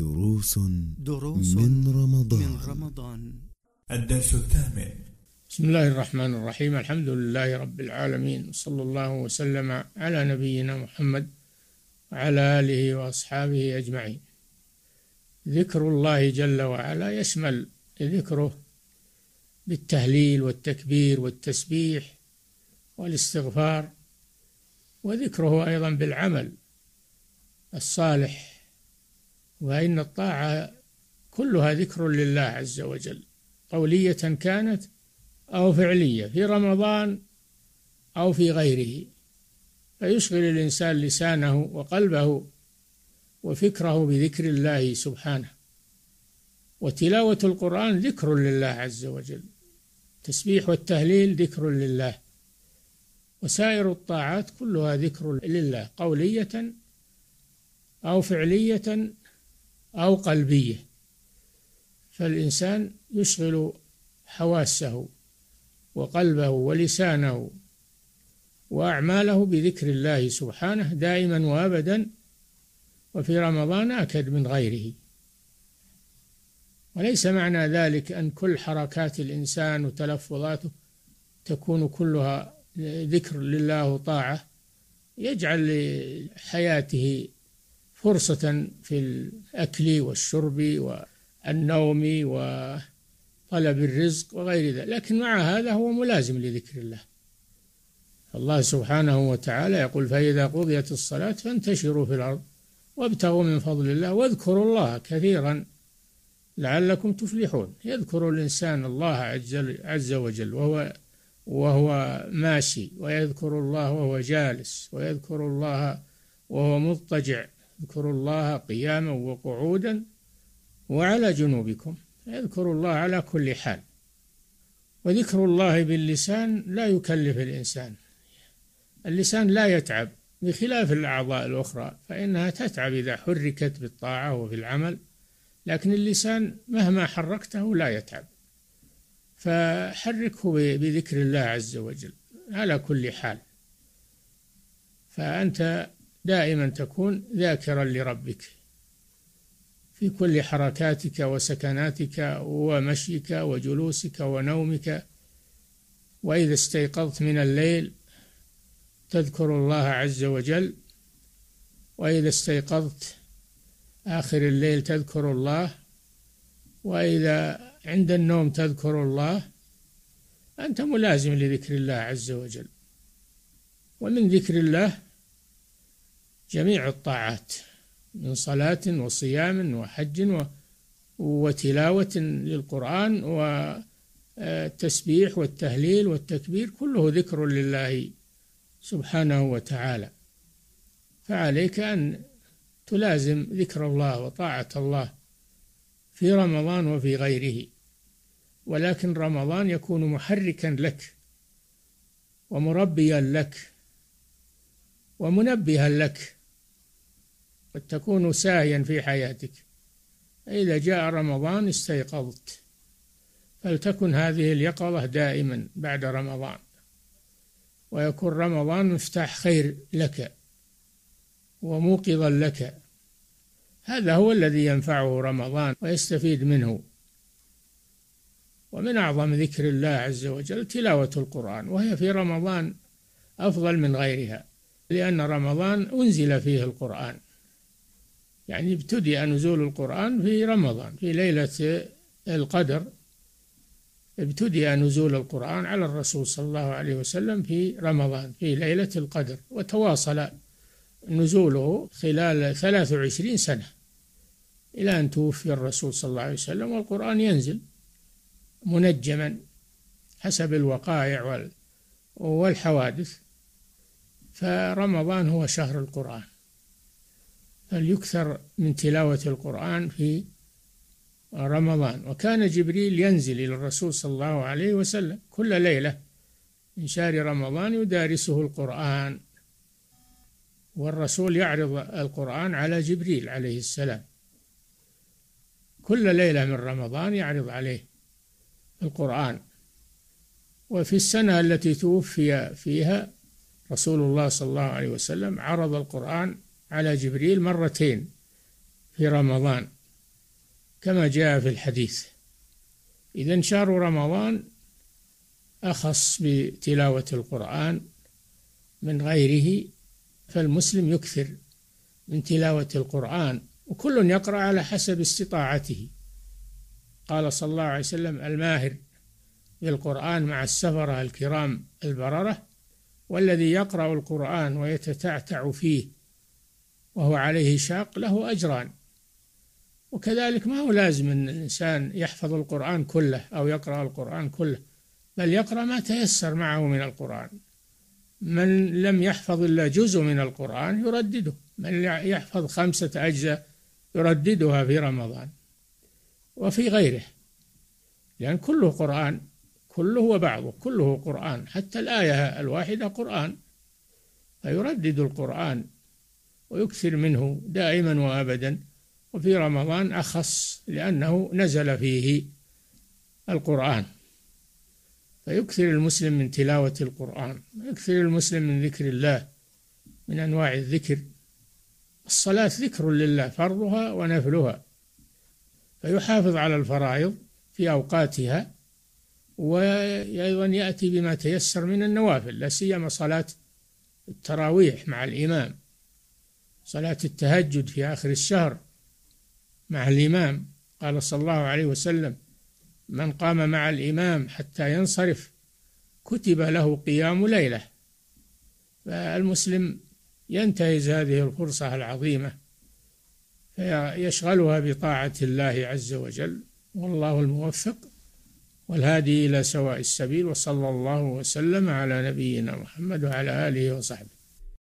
دروس من رمضان. الدرس الثامن. بسم الله الرحمن الرحيم. الحمد لله رب العالمين، صلى الله وسلم على نبينا محمد وعلى آله وأصحابه أجمعين. ذكر الله جل وعلا يشمل ذكره بالتهليل والتكبير والتسبيح والاستغفار، وذكره أيضا بالعمل الصالح، وإن الطاعة كلها ذكر لله عز وجل، قولية كانت أو فعلية، في رمضان أو في غيره، فيشغل الإنسان لسانه وقلبه وفكره بذكر الله سبحانه. وتلاوة القرآن ذكر لله عز وجل، التسبيح والتهليل ذكر لله، وسائر الطاعات كلها ذكر لله، قولية أو فعلية أو قلبية، فالإنسان يشغل حواسه وقلبه ولسانه وأعماله بذكر الله سبحانه دائما وأبدا، وفي رمضان أكد من غيره. وليس معنى ذلك أن كل حركات الإنسان وتلفظاته تكون كلها ذكر لله وطاعة، يجعل لحياته فرصة في الأكل والشرب والنوم وطلب الرزق وغير ذلك، لكن مع هذا هو ملازم لذكر الله. الله سبحانه وتعالى يقول: فإذا قضيت الصلاة فانتشروا في الأرض وابتغوا من فضل الله واذكروا الله كثيرا لعلكم تفلحون. يذكر الإنسان الله عز وجل وهو ماشي، ويذكر الله وهو جالس، ويذكر الله وهو مضطجع، يذكر الله قياما وقعودا وعلى جنوبكم، يذكر الله على كل حال. وذكر الله باللسان لا يكلف الإنسان، اللسان لا يتعب، بخلاف الأعضاء الأخرى فإنها تتعب إذا حركت بالطاعة وفي العمل، لكن اللسان مهما حركته لا يتعب، فحركه بذكر الله عز وجل على كل حال، فأنت دائما تكون ذاكرا لربك في كل حركاتك وسكناتك ومشيك وجلوسك ونومك، وإذا استيقظت من الليل تذكر الله عز وجل، وإذا استيقظت آخر الليل تذكر الله، وإذا عند النوم تذكر الله، أنت ملازم لذكر الله عز وجل. ومن ذكر الله جميع الطاعات، من صلاة وصيام وحج وتلاوة للقرآن والتسبيح والتهليل والتكبير، كله ذكر لله سبحانه وتعالى، فعليك أن تلازم ذكر الله وطاعة الله في رمضان وفي غيره، ولكن رمضان يكون محركا لك ومربيا لك ومنبها لك، قد تكون ساهيا في حياتك، إذا جاء رمضان استيقظت، فلتكن هذه اليقظة دائما بعد رمضان، ويكون رمضان مفتاح خير لك وموقظا لك، هذا هو الذي ينفعه رمضان ويستفيد منه. ومن أعظم ذكر الله عز وجل تلاوة القرآن، وهي في رمضان أفضل من غيرها، لأن رمضان أنزل فيه القرآن، يعني ابتدأ نزول القرآن في رمضان، في ليلة القدر ابتدأ نزول القرآن على الرسول صلى الله عليه وسلم في رمضان في ليلة القدر، وتواصل نزوله خلال 23 سنة إلى أن توفي الرسول صلى الله عليه وسلم، والقرآن ينزل منجما حسب الوقائع والحوادث، فرمضان هو شهر القرآن، فليكثر من تلاوة القرآن في رمضان. وكان جبريل ينزل إلى الرسول صلى الله عليه وسلم كل ليلة من شهر رمضان يدارسه القرآن، والرسول يعرض القرآن على جبريل عليه السلام كل ليلة من رمضان، يعرض عليه القرآن. وفي السنة التي توفي فيها رسول الله صلى الله عليه وسلم عرض القرآن على جبريل مرتين في رمضان، كما جاء في الحديث. إذن شهر رمضان أخص بتلاوة القرآن من غيره، فالمسلم يكثر من تلاوة القرآن، وكل يقرأ على حسب استطاعته. قال صلى الله عليه وسلم: الماهر بالقرآن مع السفرة الكرام البررة، والذي يقرأ القرآن ويتتعتع فيه وهو عليه شاق له أجران. وكذلك ما هو لازم أن الإنسان يحفظ القرآن كله أو يقرأ القرآن كله، بل يقرأ ما تيسر معه من القرآن. من لم يحفظ إلا جزء من القرآن يردده، من يحفظ 5 أجزاء يرددها في رمضان وفي غيره، لأن يعني كله قرآن، كله وبعضه كله قرآن، حتى الآية الواحدة قرآن، فيردد القرآن ويكثر منه دائما وأبدا. وفي رمضان أخص لأنه نزل فيه القرآن، فيكثر المسلم من تلاوة القرآن، يكثر المسلم من ذكر الله، من أنواع الذكر. الصلاة ذكر لله، فرضها ونفلها، فيحافظ على الفرائض في أوقاتها، وأيضا يأتي بما تيسر من النوافل، لا سيما صلاة التراويح مع الإمام، صلاة التهجد في آخر الشهر مع الإمام. قال صلى الله عليه وسلم: من قام مع الإمام حتى ينصرف كتب له قيام ليلة. فالمسلم ينتهز هذه الفرصة العظيمة فيشغلها بطاعة الله عز وجل، والله الموفق والهادي إلى سواء السبيل، وصلى الله وسلم على نبينا محمد وعلى آله وصحبه.